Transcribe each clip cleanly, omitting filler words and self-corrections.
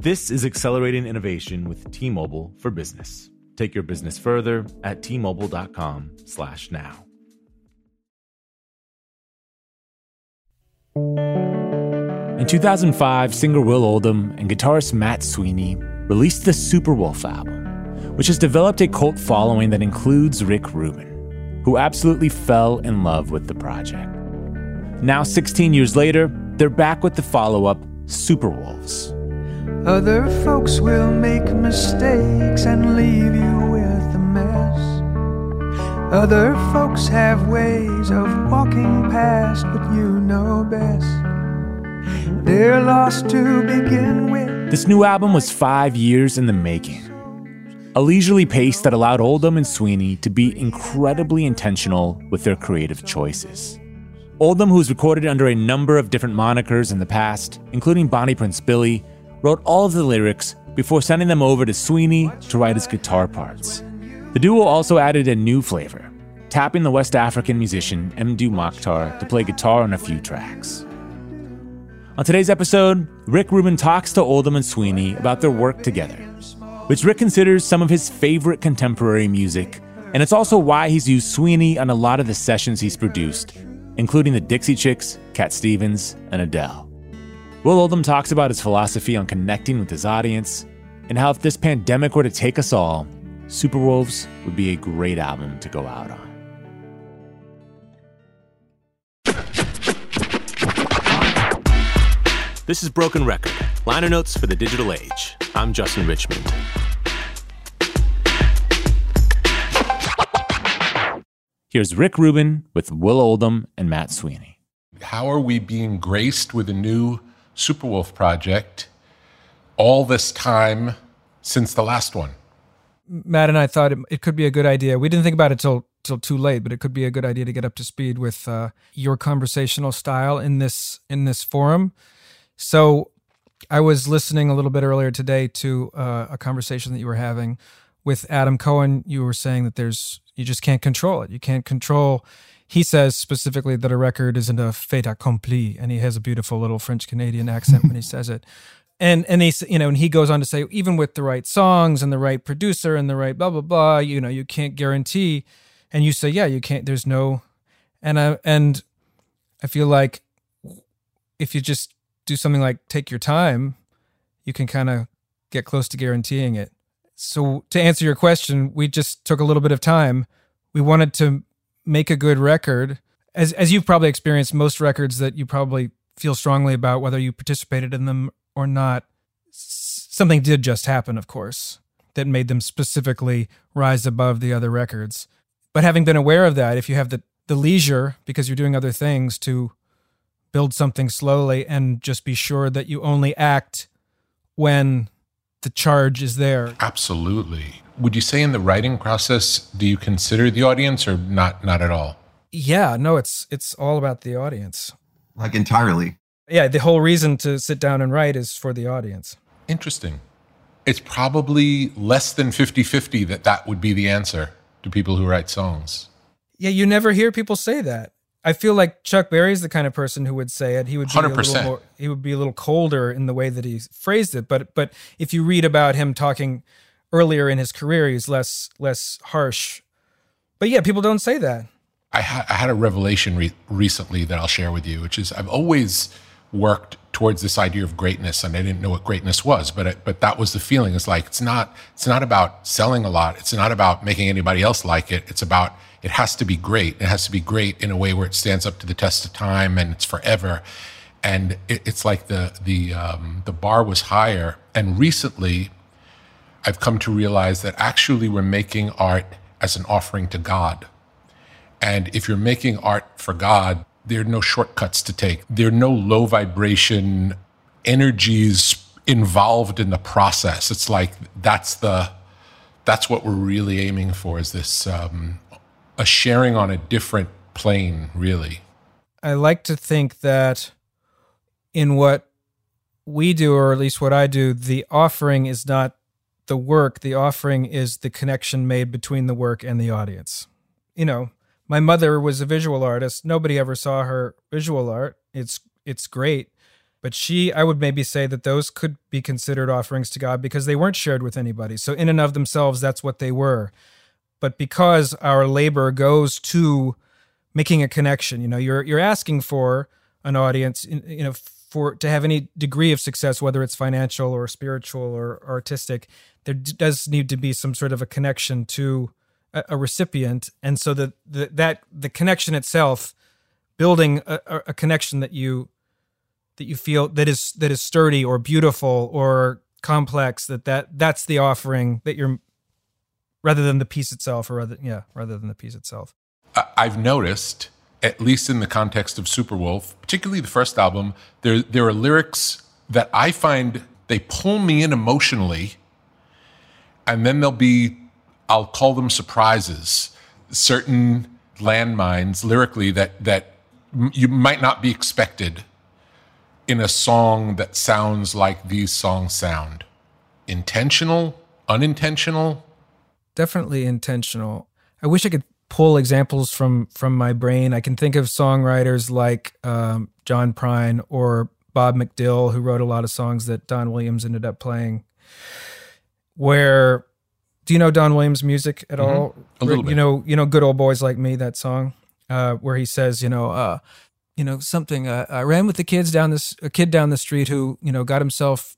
This is accelerating innovation with T-Mobile for Business. Take your business further at T-Mobile.com/now. In 2005, singer Will Oldham and guitarist Matt Sweeney released the Superwolves album, which has developed a cult following that includes Rick Rubin, who absolutely fell in love with the project. Now, 16 years later, they're back with the follow-up, Superwolves. Other folks will make mistakes and leave you with a mess. Other folks have ways of walking past, but you know best. They're lost to begin with. This new album was 5 years in the making. A leisurely pace that allowed Oldham and Sweeney to be incredibly intentional with their creative choices. Oldham, who's recorded under a number of different monikers in the past, including Bonnie Prince Billy, wrote all of the lyrics before sending them over to Sweeney to write his guitar parts. The duo also added a new flavor, tapping the West African musician Mdou Moctar to play guitar on a few tracks. On today's episode, Rick Rubin talks to Oldham and Sweeney about their work together, which Rick considers some of his favorite contemporary music, and it's also why he's used Sweeney on a lot of the sessions he's produced, including the Dixie Chicks, Cat Stevens, and Adele. Will Oldham talks about his philosophy on connecting with his audience, and how if this pandemic were to take us all, Superwolves would be a great album to go out on. This is Broken Record, liner notes for the digital age. I'm Justin Richmond. Here's Rick Rubin with Will Oldham and Matt Sweeney. How are we being graced with a new Superwolf project all this time since the last one? Matt and I thought it could be a good idea. We didn't think about it till too late, but it could be a good idea to get up to speed with your conversational style in this forum. So I was listening a little bit earlier today to a conversation that you were having with Adam Cohen. You were saying that you just can't control it. You can't control, he says specifically, that a record isn't a fait accompli, and he has a beautiful little French-Canadian accent when he says it. And he, you know, and he goes on to say, even with the right songs and the right producer and the right blah, blah, blah, you know, you can't guarantee. And you say, yeah, you can't, there's no, and I feel like if you just do something like take your time, you can kind of get close to guaranteeing it. So to answer your question, we just took a little bit of time. We wanted to make a good record. As you've probably experienced, most records that you probably feel strongly about, whether you participated in them or not, something did just happen, of course, that made them specifically rise above the other records. But having been aware of that, if you have the the leisure, because you're doing other things, to build something slowly and just be sure that you only act when the charge is there. Absolutely. Would you say in the writing process, do you consider the audience or not at all? Yeah, no, it's all about the audience. Like entirely. Yeah, the whole reason to sit down and write is for the audience. Interesting. It's probably less than 50-50 that would be the answer to people who write songs. Yeah, you never hear people say that. I feel like Chuck Berry's the kind of person who would say it. He would be 100%. He would be a little colder in the way that he phrased it. But if you read about him talking earlier in his career, he's less harsh. But yeah, people don't say that. I had a revelation recently that I'll share with you, which is I've always worked towards this idea of greatness, and I didn't know what greatness was, but that was the feeling. It's like it's not about selling a lot. It's not about making anybody else like it. It's about it has to be great. It has to be great in a way where it stands up to the test of time and it's forever. And it's like the bar was higher. And recently, I've come to realize that actually we're making art as an offering to God. And if you're making art for God, there are no shortcuts to take. There are no low vibration energies involved in the process. It's like that's what we're really aiming for, is this a sharing on a different plane, really. I like to think that in what we do, or at least what I do, the offering is not the work. The offering is the connection made between the work and the audience. You know, my mother was a visual artist. Nobody ever saw her visual art. It's great. But I would maybe say that those could be considered offerings to God because they weren't shared with anybody. So in and of themselves, that's what they were. But because our labor goes to making a connection, you know, you're asking for an audience, you know, to have any degree of success, whether it's financial or spiritual or artistic, there does need to be some sort of a connection to a recipient, and so the connection itself, building a connection that you feel that is sturdy or beautiful or complex, that's the offering that you're, rather than the piece itself, rather than the piece itself. I've noticed, at least in the context of Superwolf, particularly the first album, there are lyrics that I find they pull me in emotionally, and then there'll be, I'll call them surprises, certain landmines lyrically that you might not be expected in a song that sounds like these songs sound. Intentional? Unintentional? Definitely intentional. I wish I could pull examples from my brain. I can think of songwriters like John Prine or Bob McDill, who wrote a lot of songs that Don Williams ended up playing, where... Do you know Don Williams' music at all? A little bit. You know, Good Old Boys Like Me, that song, where he says, something. I ran with a kid down the street who, you know, got himself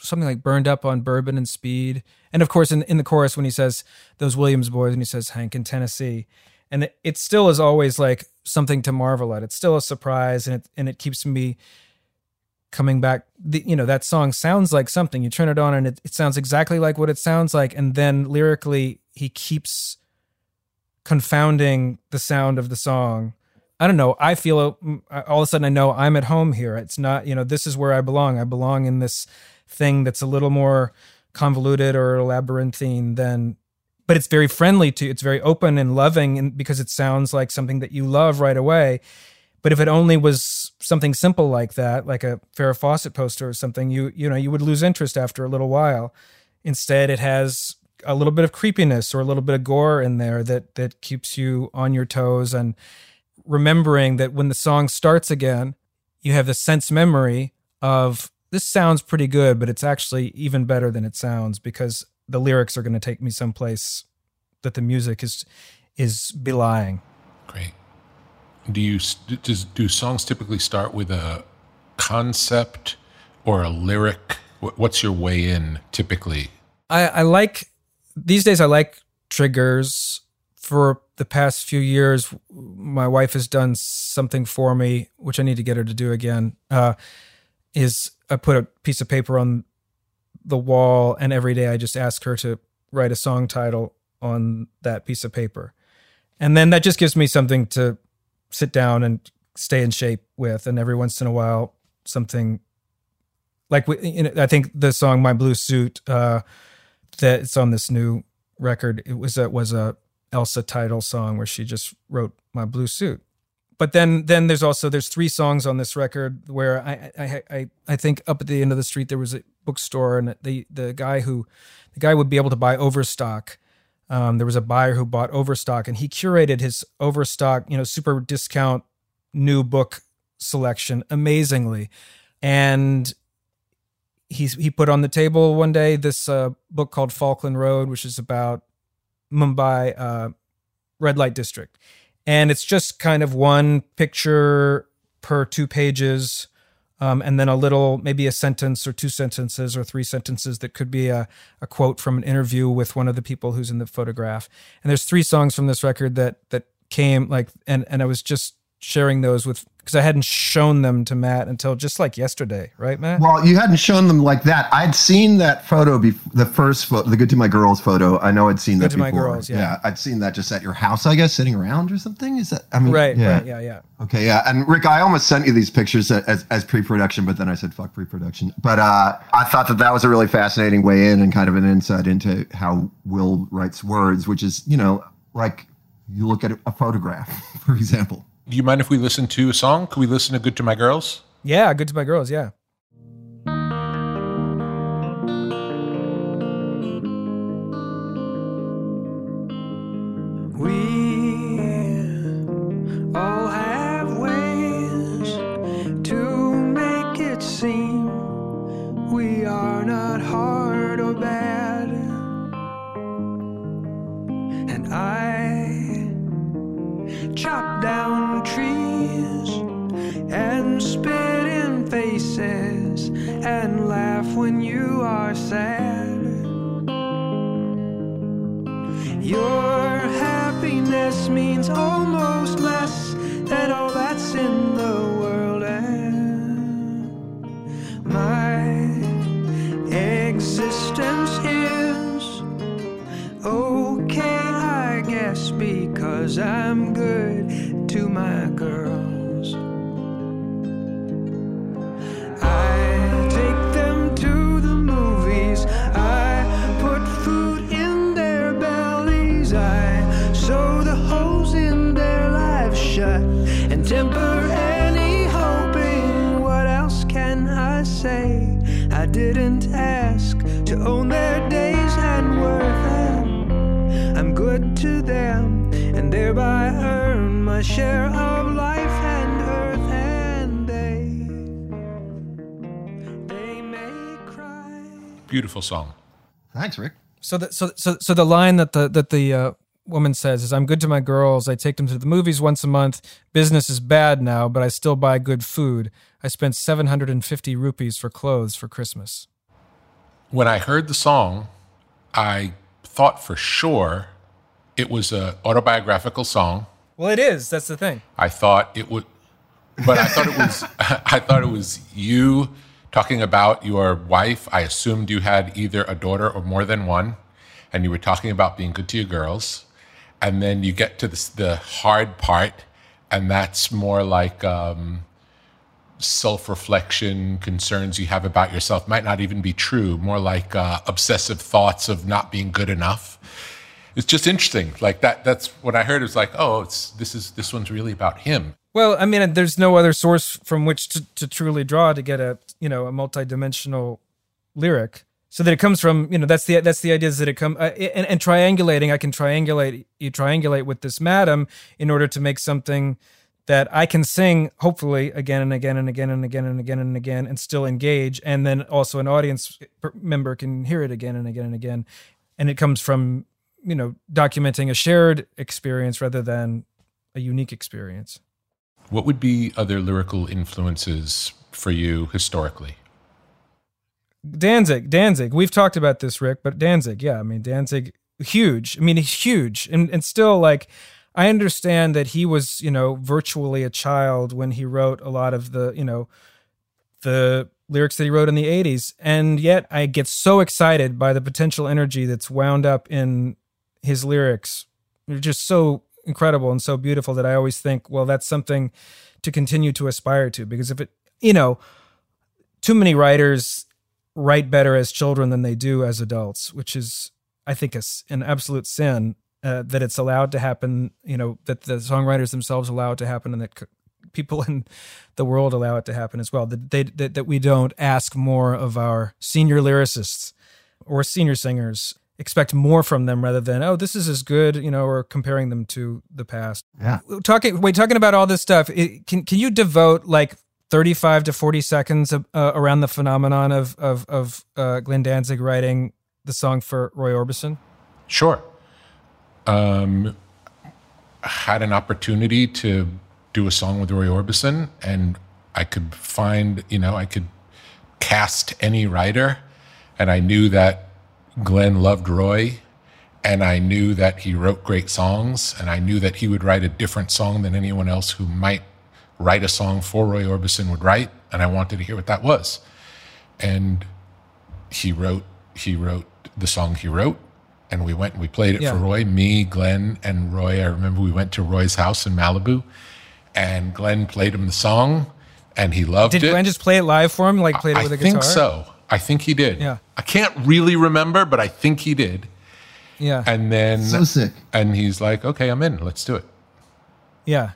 something like burned up on bourbon and speed. And of course, in the chorus, when he says those Williams boys, and he says Hank in Tennessee, and it still is always like something to marvel at. It's still a surprise, and it keeps me coming back. That song sounds like something. You turn it on and it sounds exactly like what it sounds like. And then lyrically, he keeps confounding the sound of the song. I don't know. I feel all of a sudden I know I'm at home here. It's not, this is where I belong. I belong in this thing that's a little more convoluted or labyrinthine but it's very friendly to you. It's very open and loving, and because it sounds like something that you love right away. But if it only was something simple like that, like a Farrah Fawcett poster or something, you would lose interest after a little while. Instead, it has a little bit of creepiness or a little bit of gore in there that keeps you on your toes, and remembering that when the song starts again, you have the sense memory of this sounds pretty good, but it's actually even better than it sounds because the lyrics are going to take me someplace that the music is belying. Great. Do songs typically start with a concept or a lyric? What's your way in typically? I like triggers. For the past few years, my wife has done something for me, which I need to get her to do again, is I put a piece of paper on the wall, and every day I just ask her to write a song title on that piece of paper. And then that just gives me something to sit down and stay in shape with. And every once in a while, something like, I think the song My Blue Suit, that's on this new record, it was a Elsa title song where she just wrote My Blue Suit. But then there's 3 songs on this record where I think up at the end of the street there was a bookstore, and the guy would be able to buy Overstock. There was a buyer who bought Overstock, and he curated his Overstock, super discount new book selection amazingly. And he put on the table one day this book called Falkland Road, which is about Mumbai red light district. And it's just kind of one picture per 2 pages, and then maybe a sentence or 2 sentences or 3 sentences that could be a quote from an interview with one of the people who's in the photograph. And there's 3 songs from this record that came, and I was just sharing those because I hadn't shown them to Matt until just like yesterday, right, Matt? Well, you hadn't shown them like that. I'd seen that photo, the first photo, the Good to My Girls photo. I know I'd seen that before. Good to My Girls, yeah. I'd seen that just at your house, I guess, sitting around or something. Is that? I mean, right, yeah. Okay, yeah. And Rick, I almost sent you these pictures as pre-production, but then I said fuck pre-production. But I thought that was a really fascinating way in and kind of an insight into how Will writes words, which is, like you look at a photograph, for example. Do you mind if we listen to a song? Could we listen to Good to My Girls? Yeah, Good to My Girls, yeah. We all have ways to make it seem we are not hard or bad. And I chop down trees and spit in faces and laugh when you are sad. Your happiness means almost less than all that's in the world, and my existence is okay, I guess, because I'm good to my girls. I take them to the movies, I put food in their bellies, I sew the holes in their lives shut and temper any hoping. What else can I say? I didn't ask to own their days and worth, and I'm good to them and thereby earn my share of life and earth, and they may cry. Beautiful song. Thanks, Rick. So the line that the woman says is, "I'm good to my girls. I take them to the movies once a month. Business is bad now, but I still buy good food. I spent 750 rupees for clothes for Christmas." When I heard the song, I thought for sure it was an autobiographical song. Well, it is. That's the thing. I thought it was you talking about your wife. I assumed you had either a daughter or more than one, and you were talking about being good to your girls. And then you get to the hard part, and that's more like self-reflection, concerns you have about yourself. Might not even be true. More like obsessive thoughts of not being good enough. It's just interesting. Like that. That's what I heard. It was like, oh, this one's really about him. Well, I mean, there's no other source from which to truly draw to get a multidimensional lyric. So that it comes from, that's the idea, is that it comes and triangulating. I can triangulate with this madam in order to make something that I can sing hopefully again and again and again and again and again and again and still engage, and then also an audience member can hear it again and again and again, and it comes from, documenting a shared experience rather than a unique experience. What would be other lyrical influences for you historically? Danzig. We've talked about this, Rick, but Danzig, yeah. I mean, Danzig, huge. I mean, he's huge. And still, I understand that he was, virtually a child when he wrote a lot of the, the lyrics that he wrote in the 80s. And yet I get so excited by the potential energy that's wound up in his lyrics. They're just so incredible and so beautiful that I always think, well, that's something to continue to aspire to, because if it, you know, too many writers write better as children than they do as adults, which is, I think, an absolute sin that it's allowed to happen, you know, that the songwriters themselves allow it to happen and that people in the world allow it to happen as well, that we don't ask more of our senior lyricists or senior singers, expect more from them rather than, oh, this is as good, you know, or comparing them to the past. Yeah. Talking about all this stuff, can you devote like 35 to 40 seconds around the phenomenon of Glenn Danzig writing the song for Roy Orbison? Sure. Had an opportunity to do a song with Roy Orbison, and I could find, you know, I could cast any writer, and I knew that Glenn loved Roy, and I knew that he wrote great songs, and I knew that he would write a different song than anyone else who might write a song for Roy Orbison would write, and I wanted to hear what that was. And he wrote the song he wrote, and we went and we played it for Roy, me, Glenn, and Roy. I remember we went to Roy's house in Malibu, and Glenn played him the song, and he loved it. Did Glenn just play it live for him, like played it with a guitar? I think so. I think he did. Yeah. I can't really remember, but I think he did. Yeah. And then so sick. And he's like, okay, I'm in. Let's do it. Yeah.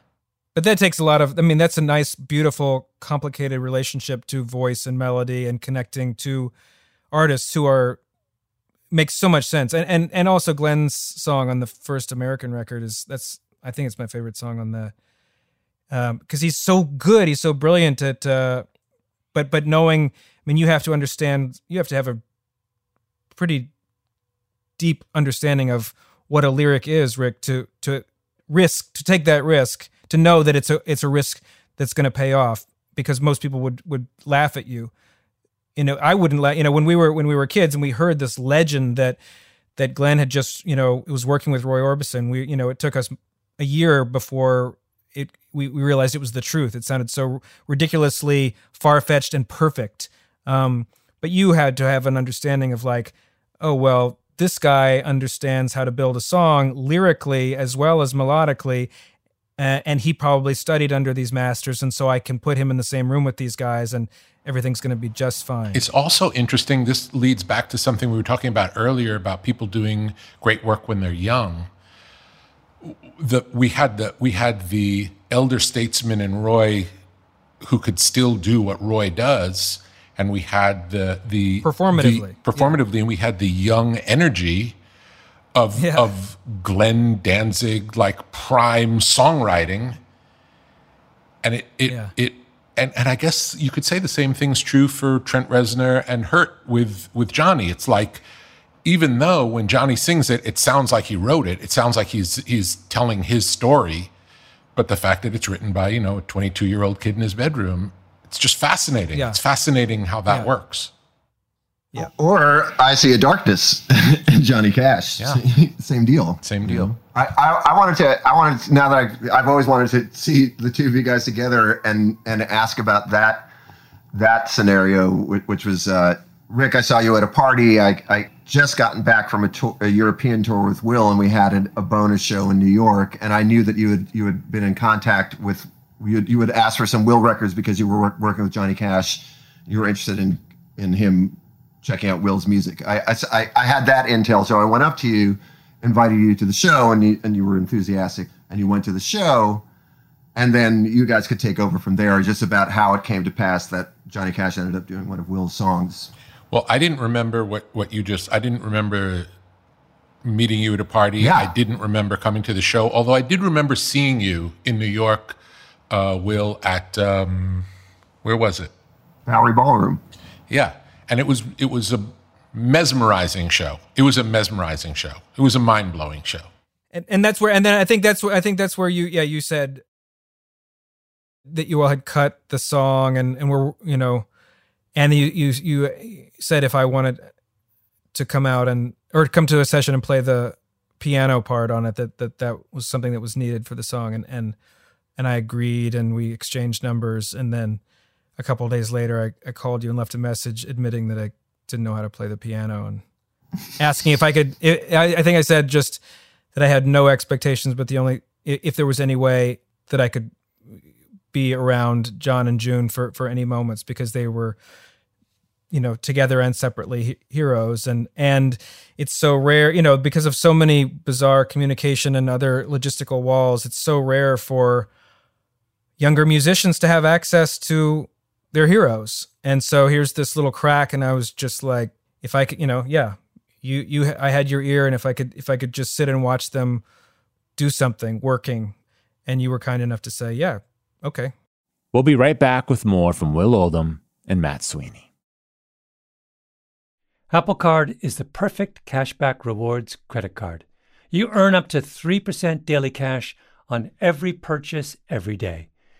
But that takes a lot of, I mean, that's a nice, beautiful, complicated relationship to voice and melody and connecting to artists who are, makes so much sense. And also Glenn's song on the first American record I think it's my favorite song on the, because he's so good. He's so brilliant at, but knowing, I mean, you have to understand, you have to have a pretty deep understanding of what a lyric is, Rick, to take that risk, to know that it's a risk that's going to pay off, because most people would laugh at you. You know, I wouldn't laugh. You know, when we were kids and we heard this legend that Glenn had just, you know, was working with Roy Orbison, we, you know, it took us a year before we realized it was the truth. It sounded so ridiculously far-fetched and perfect. But you had to have an understanding of like, oh, well, this guy understands how to build a song lyrically as well as melodically, and he probably studied under these masters, and so I can put him in the same room with these guys, and everything's going to be just fine. It's also interesting. This leads back to something we were talking about earlier about people doing great work when they're young. We had the elder statesman in Roy who could still do what Roy does, and we had the performatively, and we had the young energy of Glenn Danzig, like prime songwriting, and it, and I guess you could say the same thing's true for Trent Reznor and Hurt with Johnny. It's like, even though when Johnny sings it, it sounds like he wrote it. It sounds like he's telling his story, but the fact that it's written by, you know, a 22-year-old kid in his bedroom, it's just fascinating. Yeah. It's fascinating how that works. Yeah. Or I See a Darkness, Johnny Cash. Yeah. Same deal. Same deal. Mm-hmm. I wanted to, now that I've always wanted to see the two of you guys together and ask about that scenario, which was, Rick, I saw you at a party. I just gotten back from a European tour with Will, and we had a bonus show in New York. And I knew that you had been in contact with, you had asked for some Will records because you were working with Johnny Cash. You were interested in him checking out Will's music. I had that intel, so I went up to you, invited you to the show, and you were enthusiastic, and you went to the show. And then you guys could take over from there, just about how it came to pass that Johnny Cash ended up doing one of Will's songs. Well, I didn't remember I didn't remember meeting you at a party. Yeah. I didn't remember coming to the show, although I did remember seeing you in New York, Will, at, where was it? Bowery Ballroom. Yeah, and it was a mesmerizing show. It was a mesmerizing show. It was a mind-blowing show. And that's where, and then I think that's where you said that you all had cut the song and were, you know, and you said if I wanted to come out or come to a session and play the piano part on it, that was something that was needed for the song, and I agreed, and we exchanged numbers, and then a couple of days later I called you and left a message admitting that I didn't know how to play the piano and asking if I could. I think I said just that I had no expectations, but the only if there was any way that I could be around John and June for any moments, because they were, you know, together and separately heroes. And it's so rare, you know, because of so many bizarre communication and other logistical walls, it's so rare for younger musicians to have access to their heroes. And so here's this little crack. And I was just like, if I could, you know, yeah, you, I had your ear. And if I could just sit and watch them do something working. And you were kind enough to say, yeah, okay. We'll be right back with more from Will Oldham and Matt Sweeney. Apple Card is the perfect cashback rewards credit card. You earn up to 3% daily cash on every purchase every day.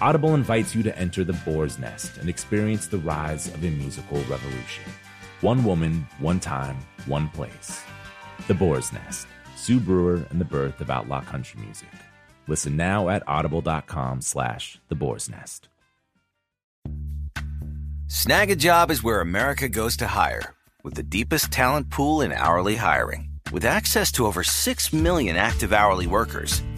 Audible invites you to enter The Boar's Nest and experience the rise of a musical revolution. One woman, one time, one place. The Boar's Nest, Sue Brewer and the Birth of Outlaw Country Music. Listen now at audible.com/The Boar's Nest. Snag a Job is where America goes to hire. With the deepest talent pool in hourly hiring. With access to over 6 million active hourly workers,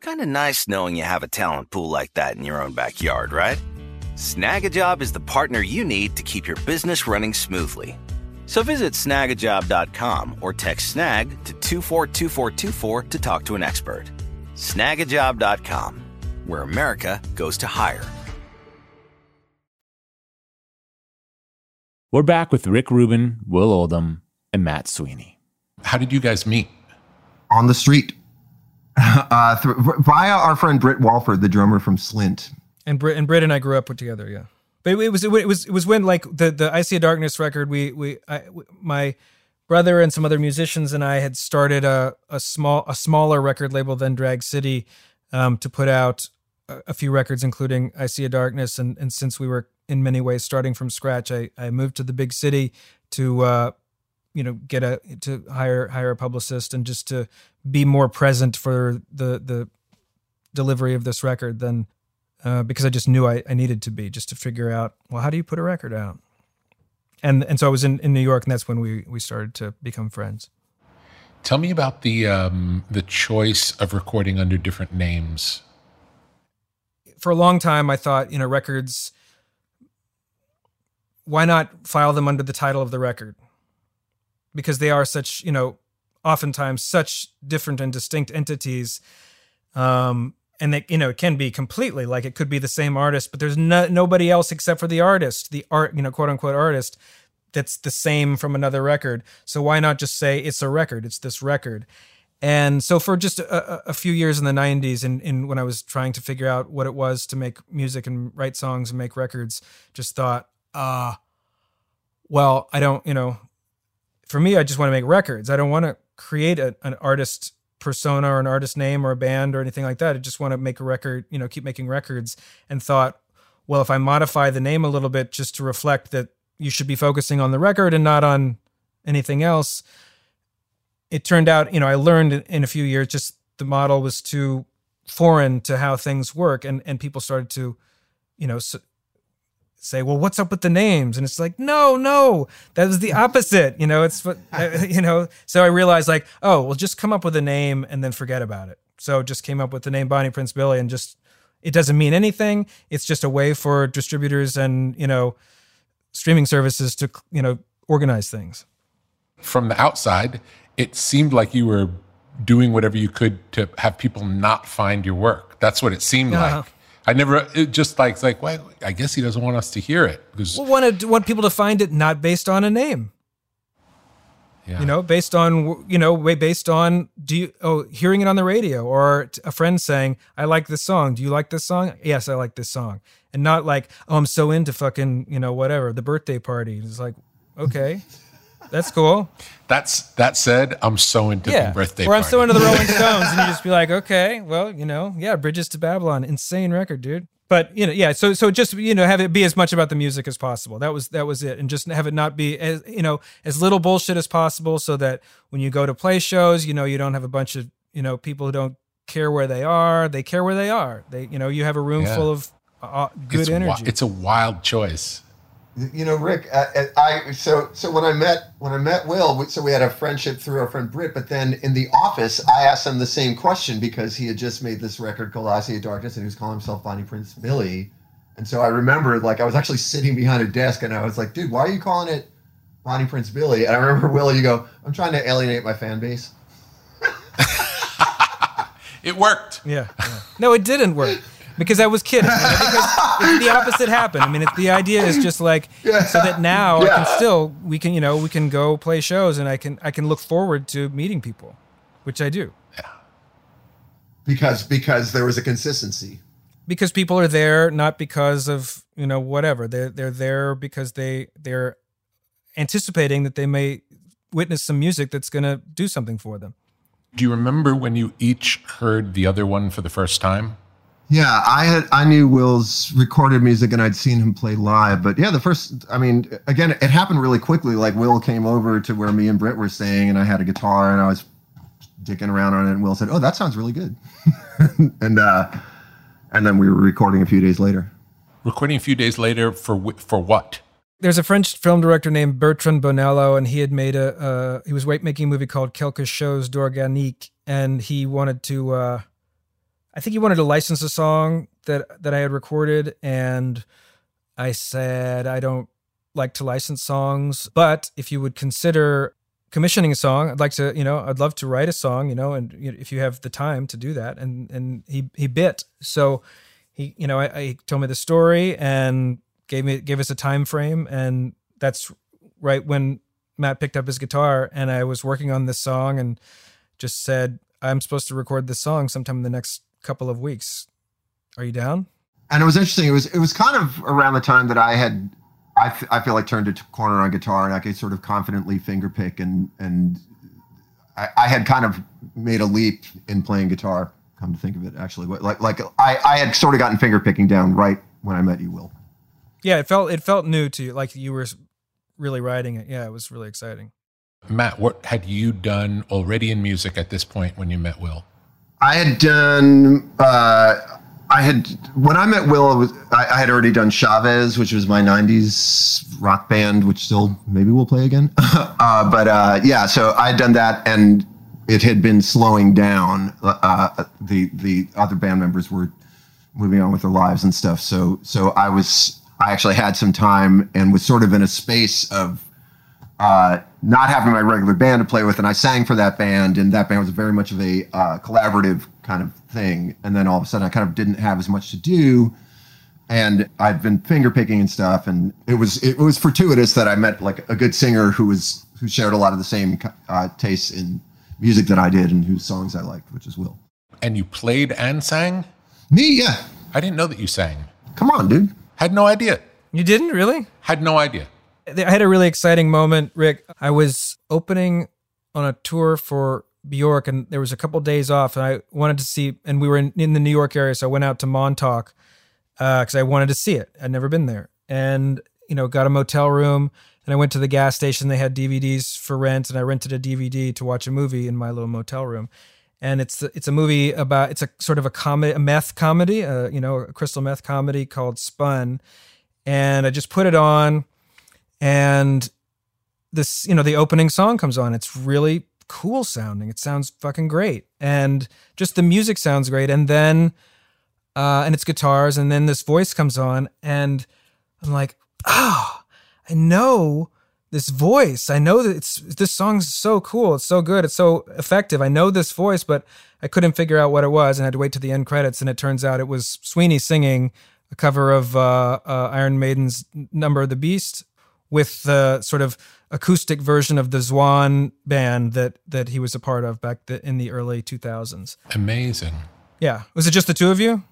Kind of nice knowing you have a talent pool like that in your own backyard, right? Snagajob is the partner you need to keep your business running smoothly. So visit snagajob.com or text snag to 242424 to talk to an expert. Snagajob.com, where America goes to hire. We're back with Rick Rubin, Will Oldham, and Matt Sweeney. How did you guys meet? On the street. Via our friend Britt Walford, the drummer from Slint. And Britt and I grew up together, yeah. But it was when, like, the I See a Darkness record, my brother and some other musicians and I had started a smaller record label than Drag City to put out a few records, including I See a Darkness, and since we were in many ways starting from scratch, I moved to the big city to hire a publicist and just to be more present for the delivery of this record than because I just knew I needed to be, just to figure out, well, how do you put a record out? And so I was in New York, and that's when we started to become friends. Tell me about the choice of recording under different names. For a long time, I thought, you know, records, why not file them under the title of the record? Because they are such, you know, oftentimes such different and distinct entities. And they, you know, it can be completely, like, it could be the same artist, but there's nobody else except for the artist, quote unquote artist, that's the same from another record. So why not just say it's a record, it's this record? And so for just a few years in the 90s, and when I was trying to figure out what it was to make music and write songs and make records, just thought, well, I don't, you know, for me, I just want to make records. I don't want to create an artist persona or an artist name or a band or anything like that. I just want to make a record, you know, keep making records. And thought, well, if I modify the name a little bit just to reflect that you should be focusing on the record and not on anything else. It turned out, you know, I learned in a few years, just the model was too foreign to how things work. And people started to, you know, say, well, what's up with the names? And it's like, no, that was the opposite. You know, it's what, you know, so I realized like, oh, well, just come up with a name and then forget about it. So just came up with the name Bonnie Prince Billy, and just, it doesn't mean anything. It's just a way for distributors and, you know, streaming services to, you know, organize things. From the outside, it seemed like you were doing whatever you could to have people not find your work. That's what it seemed like. Well, I guess he doesn't want us to hear it. Because want people to find it not based on a name. Yeah. You know, based on hearing it on the radio, or a friend saying, I like this song. Do you like this song? Yes, I like this song. And not like, oh, I'm so into fucking, you know, whatever, The Birthday Party. It's like, okay. That's cool. That said, I'm so into The Birthday Party. Or I'm so into the Rolling Stones, and you just be like, okay, well, you know, yeah, Bridges to Babylon, insane record, dude. But you know, yeah, so just, you know, have it be as much about the music as possible. That was it, and just have it not be as, you know, as little bullshit as possible, so that when you go to play shows, you know, you don't have a bunch of, you know, people who don't care where they are. They care where they are. They, you know, you have a room full of good energy. It's a wild choice. You know, Rick, I when I met Will, so we had a friendship through our friend Britt, but then in the office, I asked him the same question because he had just made this record called I See a Darkness, and he was calling himself Bonnie Prince Billy. And so I remember, like, I was actually sitting behind a desk, and I was like, dude, why are you calling it Bonnie Prince Billy? And I remember, Will, you go, I'm trying to alienate my fan base. It worked. Yeah. No, it didn't work. Because I was kidding, you know, because the opposite happened. I mean, the idea is just like, so that now I can still, we can go play shows, and I can look forward to meeting people, which I do. Yeah. Because there was a consistency. Because people are there, not because of, you know, whatever. They're there because they're anticipating that they may witness some music that's going to do something for them. Do you remember when you each heard the other one for the first time? Yeah, I knew Will's recorded music, and I'd seen him play live. But yeah, again, it happened really quickly. Like, Will came over to where me and Britt were staying, and I had a guitar, and I was dicking around on it. And Will said, "Oh, that sounds really good," and then we were recording a few days later. Recording a few days later for what? There's a French film director named Bertrand Bonello, and he had made he was making a movie called Quelque chose d'organique, and he wanted to. I think he wanted to license a song that I had recorded, and I said, I don't like to license songs, but if you would consider commissioning a song, I'd love to write a song, you know, and if you have the time to do that. And he bit. So he, you know, I told me the story and gave us a time frame, and that's right when Matt picked up his guitar, and I was working on this song and just said, I'm supposed to record this song sometime in the next couple of weeks. Are you down? And it was interesting. It was kind of around the time that I feel like turned a corner on guitar, and I could sort of confidently finger pick, and I had kind of made a leap in playing guitar, come to think of it, actually. Like I had sort of gotten finger picking down right when I met you, Will. Yeah, it felt new to you, like you were really riding it. Yeah, it was really exciting. Matt, what had you done already in music at this point when you met Will? When I met Will, I had already done Chavez, which was my 90s rock band, which still maybe we'll play again. So I had done that, and it had been slowing down. The other band members were moving on with their lives and stuff. So I actually had some time and was sort of in a space of, not having my regular band to play with, and I sang for that band, and that band was very much of a collaborative kind of thing. And then all of a sudden I kind of didn't have as much to do, and I'd been finger picking and stuff, and it was fortuitous that I met like a good singer who shared a lot of the same tastes in music that I did and whose songs I liked, which is Will. And you played and sang? Me, yeah. I didn't know that you sang. Come on, dude. Had no idea. You didn't, really? Had no idea. I had a really exciting moment, Rick. I was opening on a tour for Bjork, and there was a couple days off, and I wanted to see, and we were in the New York area, so I went out to Montauk because I wanted to see it. I'd never been there. And, you know, got a motel room, and I went to the gas station. They had DVDs for rent, and I rented a DVD to watch a movie in my little motel room. And it's a movie about, it's a sort of a comedy, a meth comedy, you know, a crystal meth comedy called Spun. And I just put it on, and this, you know, the opening song comes on. It's really cool sounding. It sounds fucking great. And just the music sounds great. And then, and it's guitars. And then this voice comes on, and I'm like, oh, I know this voice. I know that this song's so cool. It's so good. It's so effective. I know this voice, but I couldn't figure out what it was. And I had to wait to the end credits. And it turns out it was Sweeney singing a cover of Iron Maiden's Number of the Beast with the sort of acoustic version of the Zwan band that he was a part of back in the early 2000s. Amazing. Yeah. Was it just the two of you?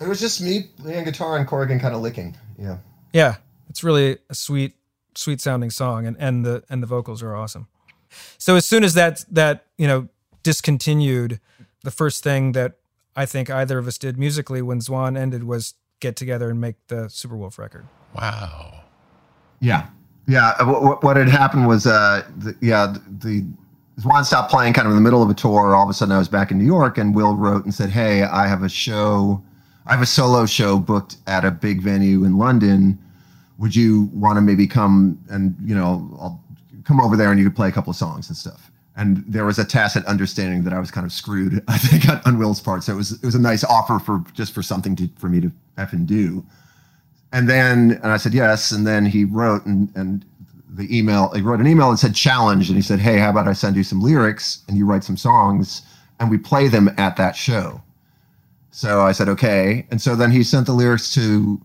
It was just me playing guitar and Corrigan kind of licking. Yeah. Yeah. It's really a sweet sounding song, and the vocals are awesome. So as soon as that you know discontinued, the first thing that I think either of us did musically when Zwan ended was get together and make the Superwolf record. Wow. Yeah. Yeah. What had happened was, Zwan stopped playing kind of in the middle of a tour. All of a sudden I was back in New York, and Will wrote and said, hey, I have a solo show booked at a big venue in London. Would you want to maybe come and, you know, I'll come over there and you could play a couple of songs and stuff. And there was a tacit understanding that I was kind of screwed, I think, on Will's part. So it was a nice offer for something for me to effing do. And I said yes. And then he wrote he wrote an email and said challenge. And he said, hey, how about I send you some lyrics and you write some songs and we play them at that show. So I said, okay. And so then he sent the lyrics to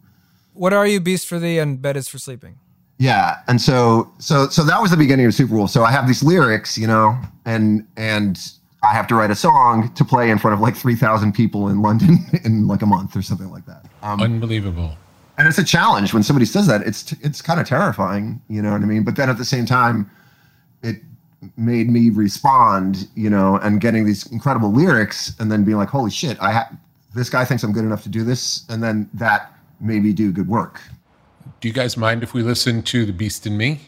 What Are You, Beast for Thee, and Bed Is for Sleeping. Yeah. And so that was the beginning of Superwolf. So I have these lyrics, you know, and I have to write a song to play in front of like 3,000 people in London in like a month or something like that. Unbelievable. And it's a challenge. When somebody says that, it's kind of terrifying, you know what I mean? But then at the same time, it made me respond, you know, and getting these incredible lyrics and then being like, holy shit, this guy thinks I'm good enough to do this. And then that maybe do good work. Do you guys mind if we listen to The Beast in Me?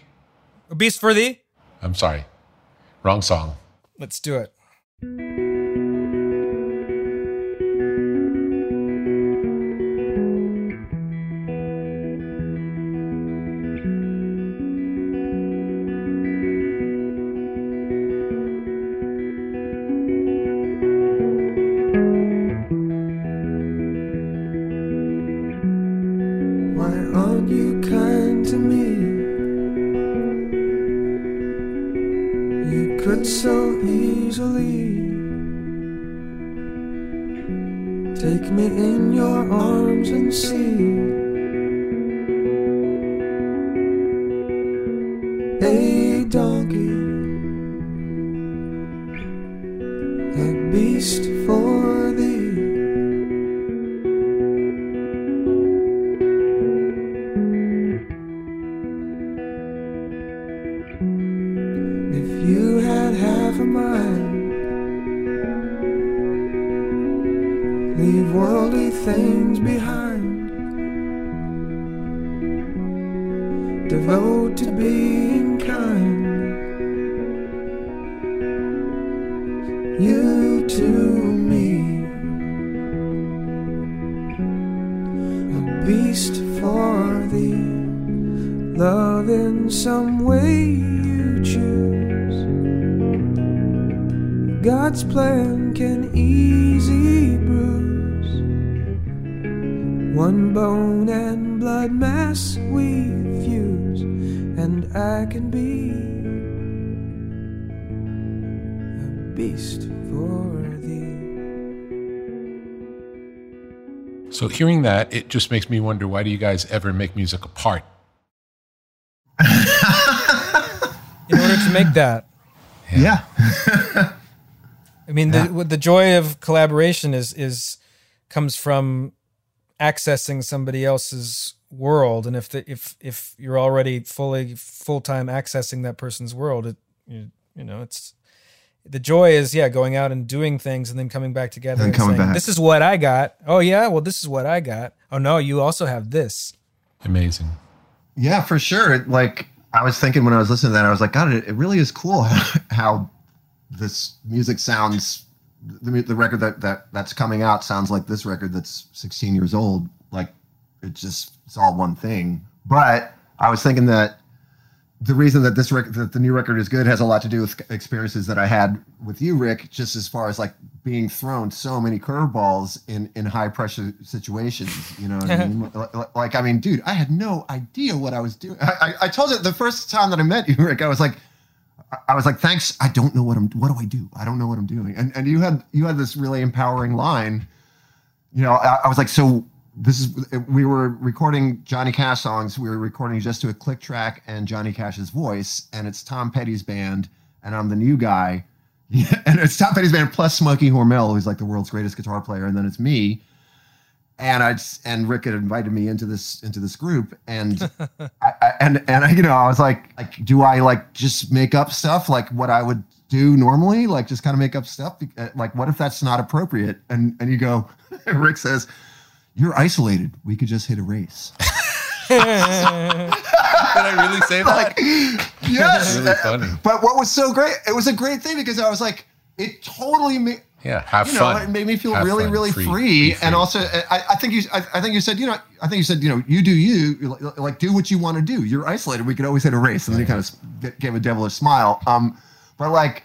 A Beast for Thee? I'm sorry. Wrong song. Let's do it. So hearing that, it just makes me wonder, why do you guys ever make music apart? In order to make that. Yeah. I mean, the joy of collaboration is comes from accessing somebody else's world, and if you're already full time accessing that person's world, it's the joy is going out and doing things and then coming back together and saying, back. This is what I got. Oh yeah, well this is what I got. Oh no, you also have this. Amazing. Yeah, for sure. Like I was thinking when I was listening to that, I was like, God, it really is cool how this music sounds. The record that's coming out sounds like this record that's 16 years old. Like it's all one thing. But I was thinking that the reason that the new record is good has a lot to do with experiences that I had with you, Rick, just as far as like being thrown so many curveballs in high pressure situations. You know what I mean? Like, I mean, dude, I had no idea what I was doing. I told you the first time that I met you, Rick, I was like, thanks. I don't know what do I do? I don't know what I'm doing. And you had this really empowering line. You know, I was like, so we were recording Johnny Cash songs. We were recording Just Do a Click track and Johnny Cash's voice. And it's Tom Petty's band. And I'm the new guy. And it's Tom Petty's band plus Smokey Hormel, who's like the world's greatest guitar player. And then it's me. And Rick had invited me into this group, and I was like, do I like just make up stuff like what I would do normally, like just kind of make up stuff? Like, what if that's not appropriate? And you go, Rick says, you're isolated. We could just hit a race. Did I really say that? Like, yes. That's really funny. But what was so great? It was a great thing because I was like, it totally made. Yeah, have fun. It made me feel really, really free. And also, I think you said, you do you, like do what you want to do. You're isolated. We could always hit a race. And then he kind of gave a devilish smile. But like,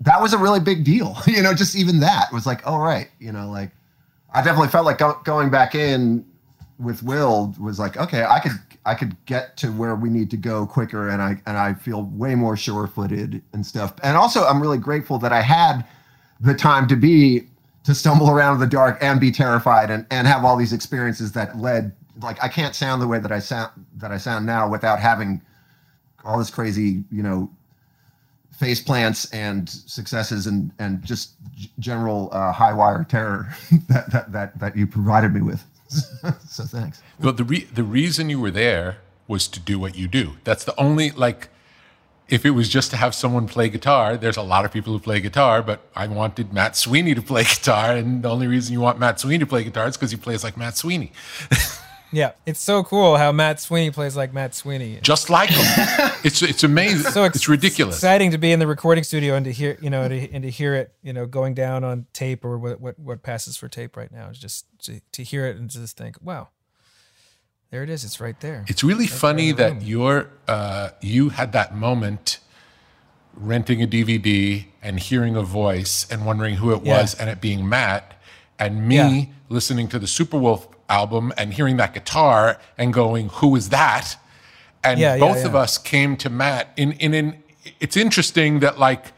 that was a really big deal. You know, just even that was like, all right. You know, like I definitely felt like going back in with Will was like, okay, I could get to where we need to go quicker. And I feel way more sure-footed and stuff. And also, I'm really grateful that I had the time to stumble around in the dark and be terrified and have all these experiences that led, like, I can't sound the way that I sound now without having all this crazy, you know, face plants and successes and just general high wire terror that you provided me with. So thanks. Well, the reason you were there was to do what you do. That's the only, like, if it was just to have someone play guitar, there's a lot of people who play guitar, but I wanted Matt Sweeney to play guitar. And the only reason you want Matt Sweeney to play guitar is because he plays like Matt Sweeney. Yeah. It's so cool how Matt Sweeney plays like Matt Sweeney. Just like him. It's amazing. It's so it's ridiculous. It's exciting to be in the recording studio and to hear, you know, and to hear it, you know, going down on tape or what passes for tape right now. It's just to hear it and just think, wow. There it is. It's right there. It's really funny that you had that moment renting a DVD and hearing a voice and wondering who it was and it being Matt and me listening to the Superwolf album and hearing that guitar and going, who is that? And both of us came to Matt. It's interesting that, like,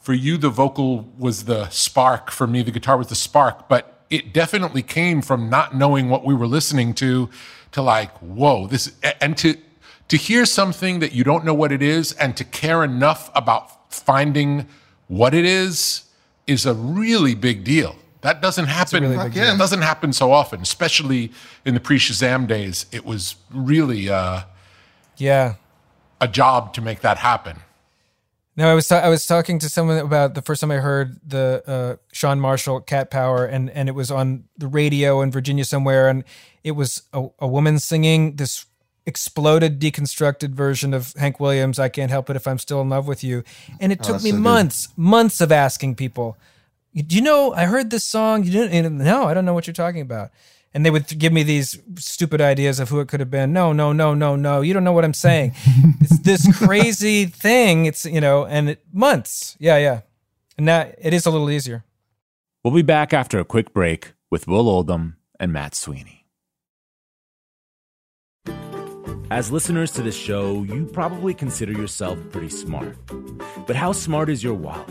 for you, the vocal was the spark. For me, the guitar was the spark. But it definitely came from not knowing what we were listening to like, whoa, this, and to hear something that you don't know what it is and to care enough about finding what it is a really big deal. That doesn't happen. Really it doesn't happen so often, especially in the pre-Shazam days. It was really a job to make that happen. No, I was talking to someone about the first time I heard the Sean Marshall Cat Power, and it was on the radio in Virginia somewhere, and it was a woman singing this exploded, deconstructed version of Hank Williams, I Can't Help It If I'm Still in Love with You. And it took me months of asking people, do you know, I heard this song, you didn't? No, I don't know what you're talking about. And they would give me these stupid ideas of who it could have been. No. You don't know what I'm saying. It's this crazy thing. It's, you know, and months. Yeah. And now it is a little easier. We'll be back after a quick break with Will Oldham and Matt Sweeney. As listeners to this show, you probably consider yourself pretty smart. But how smart is your wallet?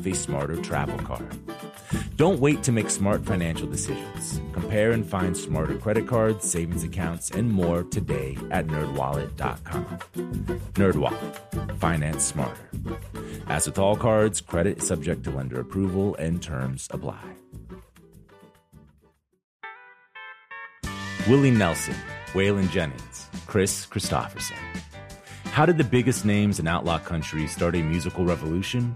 a smarter travel card. Don't wait to make smart financial decisions. Compare and find smarter credit cards, savings accounts, and more today at nerdwallet.com. NerdWallet. Finance smarter. As with all cards, credit is subject to lender approval and terms apply. Willie Nelson, Waylon Jennings, Chris Christopherson. How did the biggest names in outlaw country start a musical revolution?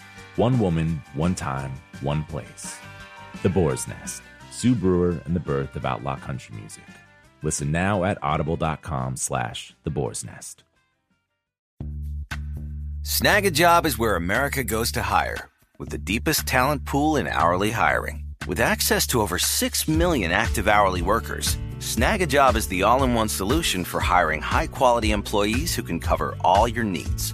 One woman, one time, one place. The Boar's Nest, Sue Brewer and the Birth of Outlaw Country Music. Listen now at audible.com/theboarsnest. Snag a Job is where America goes to hire, with the deepest talent pool in hourly hiring. With access to over 6 million active hourly workers, Snag a Job is the all-in-one solution for hiring high-quality employees who can cover all your needs.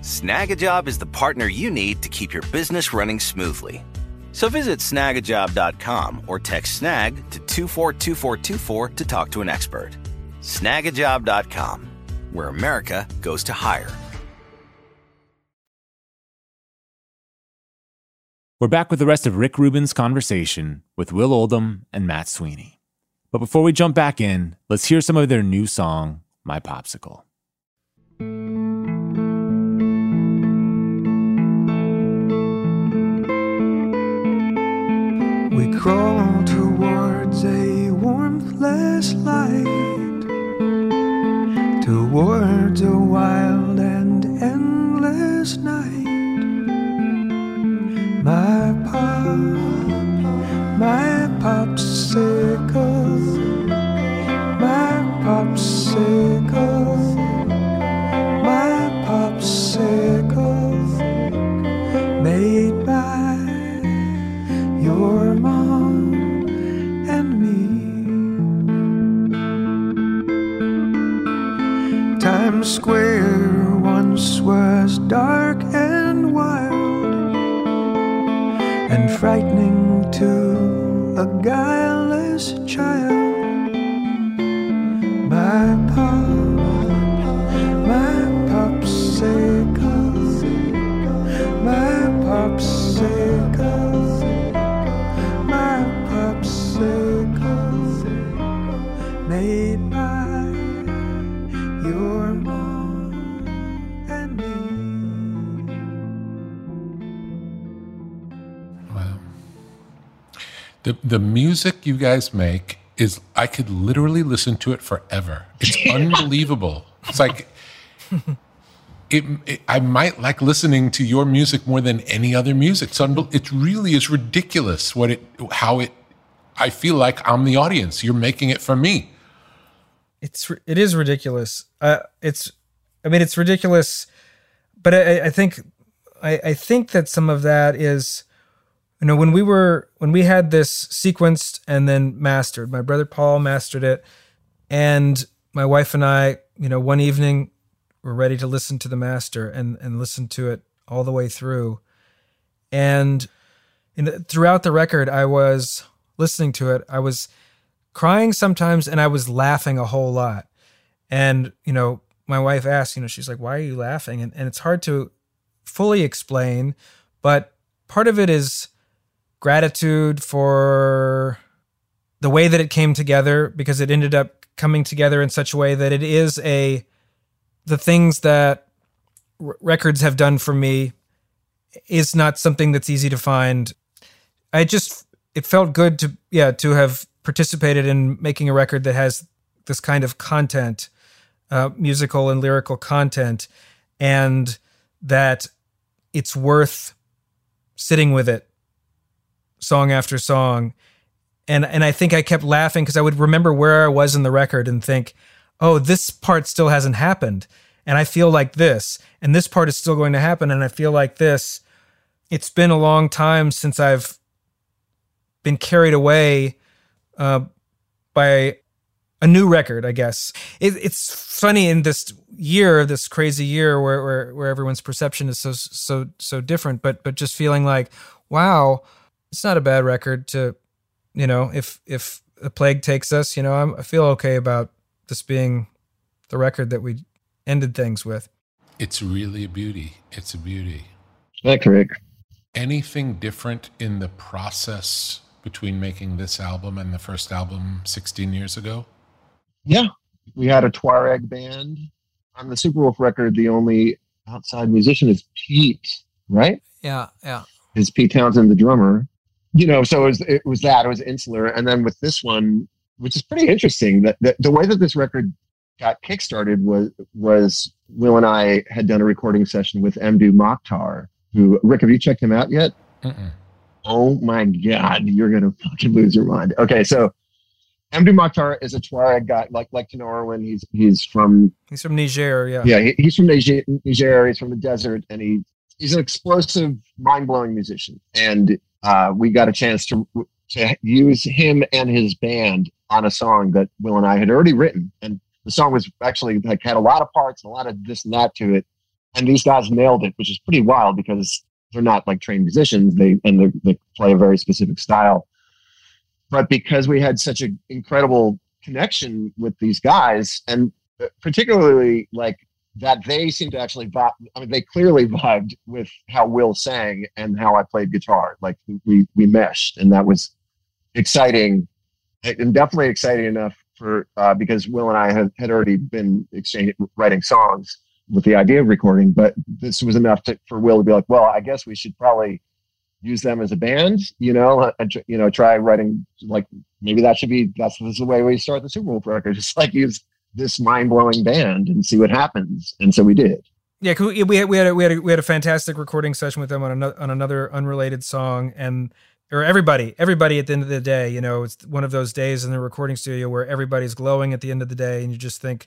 Snag a Job is the partner you need to keep your business running smoothly. So visit snagajob.com or text snag to 242424 to talk to an expert. Snagajob.com, where America goes to hire. We're back with the rest of Rick Rubin's conversation with Will Oldham and Matt Sweeney. But before we jump back in, let's hear some of their new song, My Popsicle. We crawl towards a warm flashlight, towards a wild and endless night. My pop, my popsicle, my popsicle, my popsicle, made by your mom and me. Times Square once was dark and wild and frightening to a guileless child. My pop, my popsicles, my popsicles, made by your mom and me. Wow. The music you guys make is, I could literally listen to it forever. It's unbelievable. It's like, I might like listening to your music more than any other music. It really is ridiculous I feel like I'm the audience. You're making it for me. It is ridiculous. It's ridiculous, but I think that some of that is you know, when we had this sequenced and then mastered, my brother Paul mastered it, and my wife and I, you know, one evening were ready to listen to the master and listen to it all the way through. And throughout the record, I was listening to it. I was crying sometimes, and I was laughing a whole lot. And, you know, my wife asked, you know, she's like, why are you laughing? And it's hard to fully explain, but part of it is gratitude for the way that it came together, because it ended up coming together in such a way that it is the things that records have done for me is not something that's easy to find. It felt good to have participated in making a record that has this kind of content, musical and lyrical content, and that it's worth sitting with it song after song. And I think I kept laughing because I would remember where I was in the record and think, oh, this part still hasn't happened, and I feel like this, and this part is still going to happen, and I feel like this. It's been a long time since I've been carried away by a new record, I guess. It's funny in this crazy year where everyone's perception is so different, but just feeling like, wow, it's not a bad record to, you know, if the plague takes us, you know, I feel okay about this being the record that we ended things with. It's really a beauty. It's a beauty. Thanks, Rick. Anything different in the process between making this album and the first album 16 years ago? Yeah. We had a Tuareg band. On the Superwolf record, the only outside musician is Pete, right? Yeah, yeah. It's Pete Townsend, the drummer. You know, so it was insular. And then with this one, which is pretty interesting, that the way that this record got kickstarted was Will and I had done a recording session with Mdou Moctar, who, Rick, have you checked him out yet? Mm-mm. Oh my God, you're going to fucking lose your mind. Okay, so Mdou Moctar is a Tuareg guy, like Tanorwin. He's from Niger, yeah. Yeah, he's from Niger, he's from the desert, and he's an explosive, mind-blowing musician. And we got a chance to use him and his band on a song that Will and I had already written. And the song was actually had a lot of parts and a lot of this and that to it. And these guys nailed it, which is pretty wild because they're not trained musicians. They play a very specific style. But because we had such an incredible connection with these guys, and particularly that they seemed to actually vibe. I mean, they clearly vibed with how Will sang and how I played guitar. We meshed, and that was exciting, and definitely exciting enough because Will and I had already been writing songs with the idea of recording, but this was enough for Will to be like, well, I guess we should probably use them as a band, try writing, maybe that's the way we start the Superwolf record. Just use this mind-blowing band and see what happens. And so we did. Yeah, we had a fantastic recording session with them on another unrelated song, and or everybody at the end of the day, you know, it's one of those days in the recording studio where everybody's glowing at the end of the day, and you just think,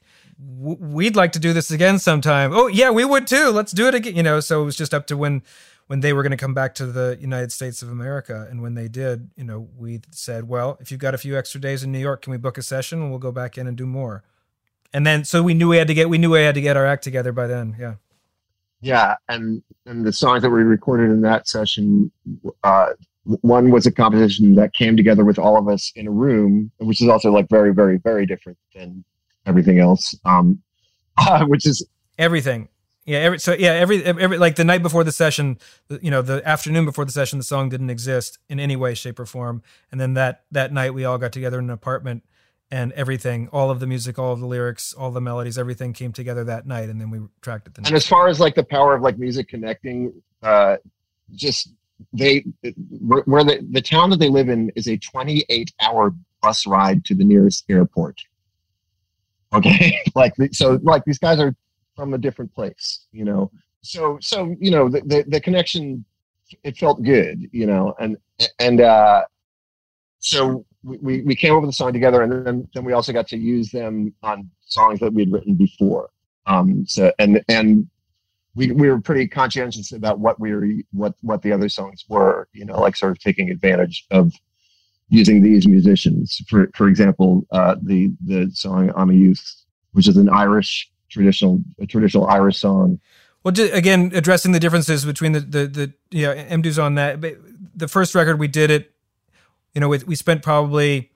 we'd like to do this again sometime. Oh yeah, we would too. Let's do it again. You know, so it was just up to when they were going to come back to the United States of America. And when they did, you know, we said, well, if you've got a few extra days in New York, can we book a session and we'll go back in and do more. And then, so we knew we had to get our act together by then. Yeah. Yeah. And the songs that we recorded in that session, one was a composition that came together with all of us in a room, which is also very, very, very different than everything else. Which is everything. Yeah. The night before the session, you know, the afternoon before the session, the song didn't exist in any way, shape, or form. And then that night we all got together in an apartment, and everything, all of the music, all of the lyrics, all the melodies, everything came together that night. And then we tracked it the next day. And as far as the power of music connecting, the town that they live in is a 28-hour bus ride to the nearest airport. Okay, these guys are from a different place, you know. So you know the connection, it felt good, you know, and so we came up with the song together, and then we also got to use them on songs that we had written before. So and we were pretty conscientious about what the other songs were, you know, like sort of taking advantage of using these musicians. For example, the song "I'm a Youth," which is an Irish traditional Irish song. Well, just, again, addressing the differences between the Mdou's on that. But the first record we did it, you know, we spent probably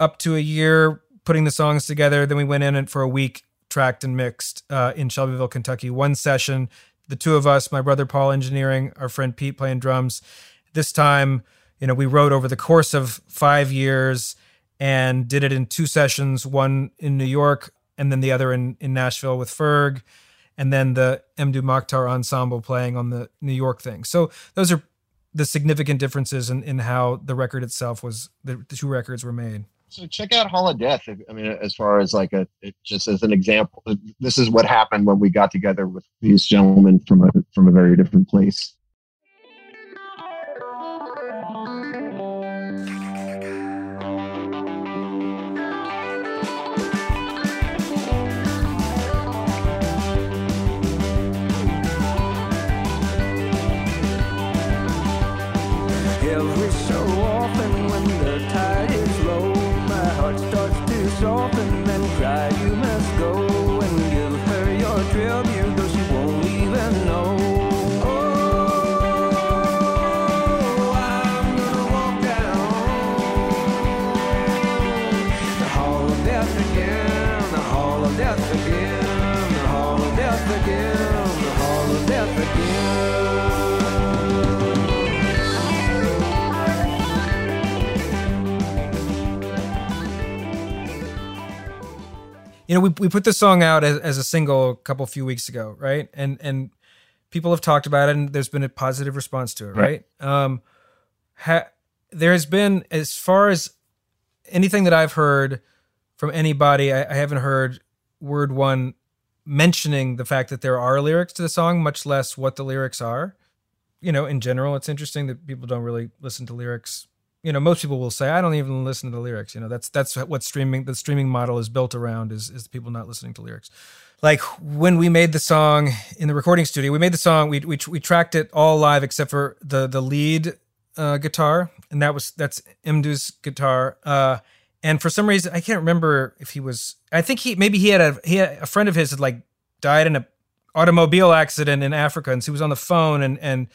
up to a year putting the songs together. Then we went in and for a week tracked and mixed in Shelbyville, Kentucky. One session, the two of us, my brother Paul engineering, our friend Pete playing drums. This time, you know, we wrote over the course of 5 years and did it in two sessions, one in New York and then the other in Nashville with Ferg. And then the Mdou Moctar ensemble playing on the New York thing. So those are the significant differences in how the record itself was, the two records were made. So check out Hall of Death. I mean, as far as like just as an example, this is what happened when we got together with these gentlemen from a very different place. You know, we put this song out as a single a few weeks ago, right? And people have talked about it, and there's been a positive response to it, right? There has been, as far as anything that I've heard from anybody, I haven't heard word one mentioning the fact that there are lyrics to the song, much less what the lyrics are. You know, in general, it's interesting that people don't really listen to lyrics. You know, most people will say, I don't even listen to the lyrics. You know, that's what the streaming model is built around is people not listening to lyrics. Like when we made the song in the recording studio, we tracked it all live except for the lead guitar. And that's Mdou's guitar. And for some reason, I can't remember if he was, I think he had a friend of his had like died in an automobile accident in Africa. And so he was on the phone and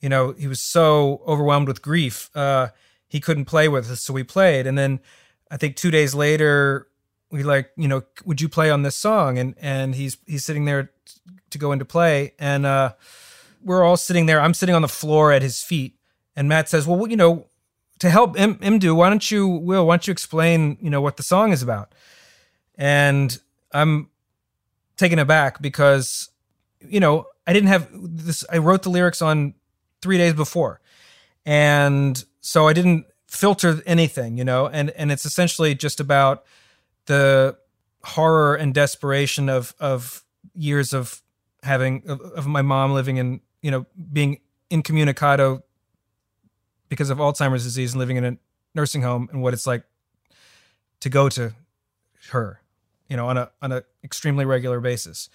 you know, he was so overwhelmed with grief. He couldn't play with us, so we played. And then I think 2 days later, we like, you know, would you play on this song? And he's sitting there to go into play. And we're all sitting there. I'm sitting on the floor at his feet. And Matt says, well, you know, to help Mdou, why don't you explain, you know, what the song is about? And I'm taken aback because, you know, I didn't have this. I wrote the lyrics on 3 days before. And so I didn't filter anything, you know, and it's essentially just about the horror and desperation of years of having, of my mom living in, you know, being incommunicado because of Alzheimer's disease and living in a nursing home and what it's like to go to her, you know, on a extremely regular basis.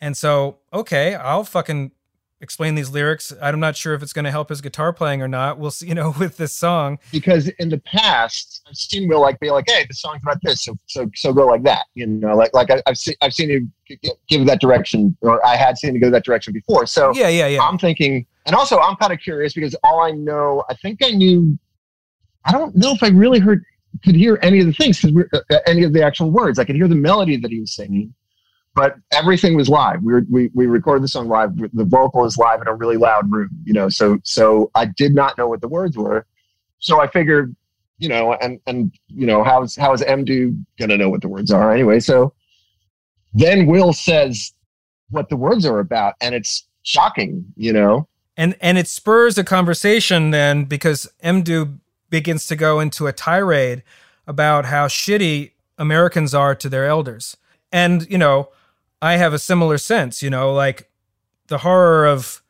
And so, okay, I'll fucking explain these lyrics. I'm not sure if it's going to help his guitar playing or not. We'll see, you know, with this song. Because in the past, I've seen Will like be like, "Hey, the song's about this, so go like that." You know, like I've seen him give that direction, or I had seen him go that direction before. So yeah. I'm thinking, and also I'm kind of curious because all I know, I think I knew. I don't know if I really could hear any of the things because any of the actual words. I could hear the melody that he was singing. But everything was live. We recorded the song live. The vocal is live in a really loud room, you know. So I did not know what the words were. So I figured, you know, and you know, how is Mdou gonna know what the words are anyway? So then Will says what the words are about, and it's shocking, you know. And it spurs a conversation then because Mdou begins to go into a tirade about how shitty Americans are to their elders, and you know. I have a similar sense, you know, like the horror of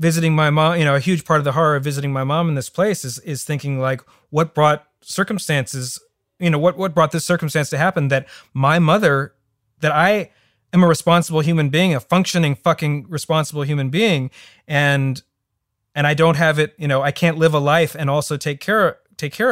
visiting my mom, you know, a huge part of the horror of visiting my mom in this place is thinking like what brought circumstances, you know, what brought this circumstance to happen that my mother, that I am a responsible human being, a functioning fucking responsible human being, and I don't have it, you know, I can't live a life and also take care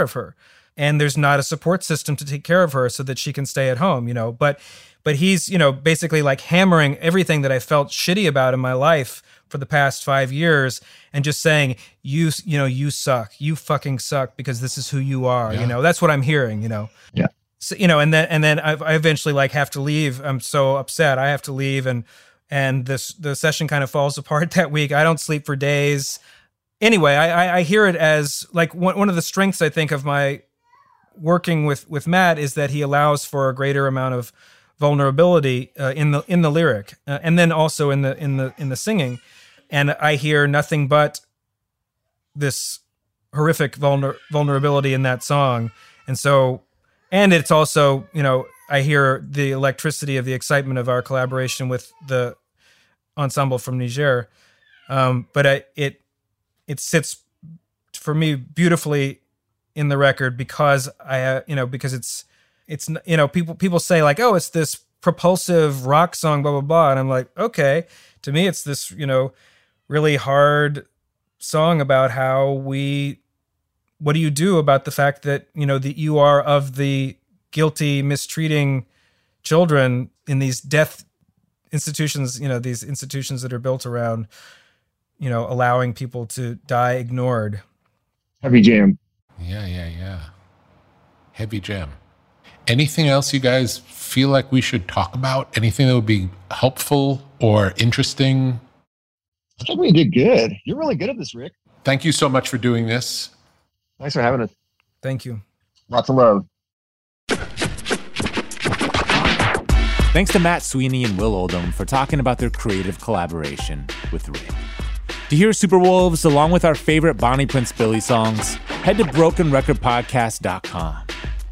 of her. And there's not a support system to take care of her so that she can stay at home, you know. But he's, you know, basically like hammering everything that I felt shitty about in my life for the past 5 years and just saying, you suck, you fucking suck because this is who you are, yeah. You know, that's what I'm hearing, you know. Yeah. So, you know, and then I eventually like have to leave. I'm so upset. I have to leave. And the session kind of falls apart that week. I don't sleep for days. Anyway, I hear it as like one of the strengths, I think, of my working with Matt is that he allows for a greater amount of vulnerability in the lyric, and then also in the singing. And I hear nothing but this horrific vulnerability in that song. And so, and it's also, you know, I hear the electricity of the excitement of our collaboration with the ensemble from Niger. But it sits for me beautifully in the record because because it's you know, people say like, oh, it's this propulsive rock song, blah blah blah, and I'm like, okay, to me it's this, you know, really hard song about how what do you do about the fact that, you know, that you are of the guilty mistreating children in these death institutions, you know, these institutions that are built around, you know, allowing people to die ignored. Heavy jam. Yeah. Heavy jam. Anything else you guys feel like we should talk about? Anything that would be helpful or interesting? I think we did good. You're really good at this, Rick. Thank you so much for doing this. Thanks for having us. Thank you. Lots of love. Thanks to Matt Sweeney and Will Oldham for talking about their creative collaboration with Rick. To hear Superwolves along with our favorite Bonnie Prince Billy songs, head to BrokenRecordPodcast.com.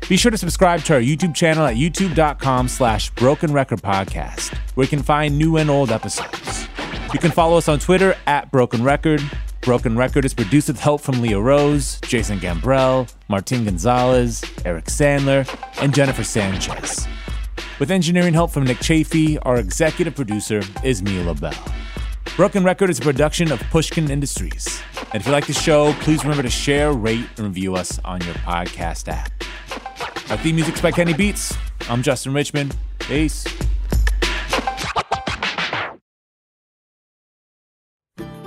Be sure to subscribe to our YouTube channel at youtube.com/Broken Record Podcast, where you can find new and old episodes. You can follow us on Twitter at Broken Record. Broken Record is produced with help from Leah Rose, Jason Gambrell, Martin Gonzalez, Eric Sandler, and Jennifer Sanchez. With engineering help from Nick Chafee, our executive producer is Mila Bell. Broken Record is a production of Pushkin Industries. And if you like the show, please remember to share, rate, and review us on your podcast app. Our theme music's by Kenny Beats. I'm Justin Richmond. Peace.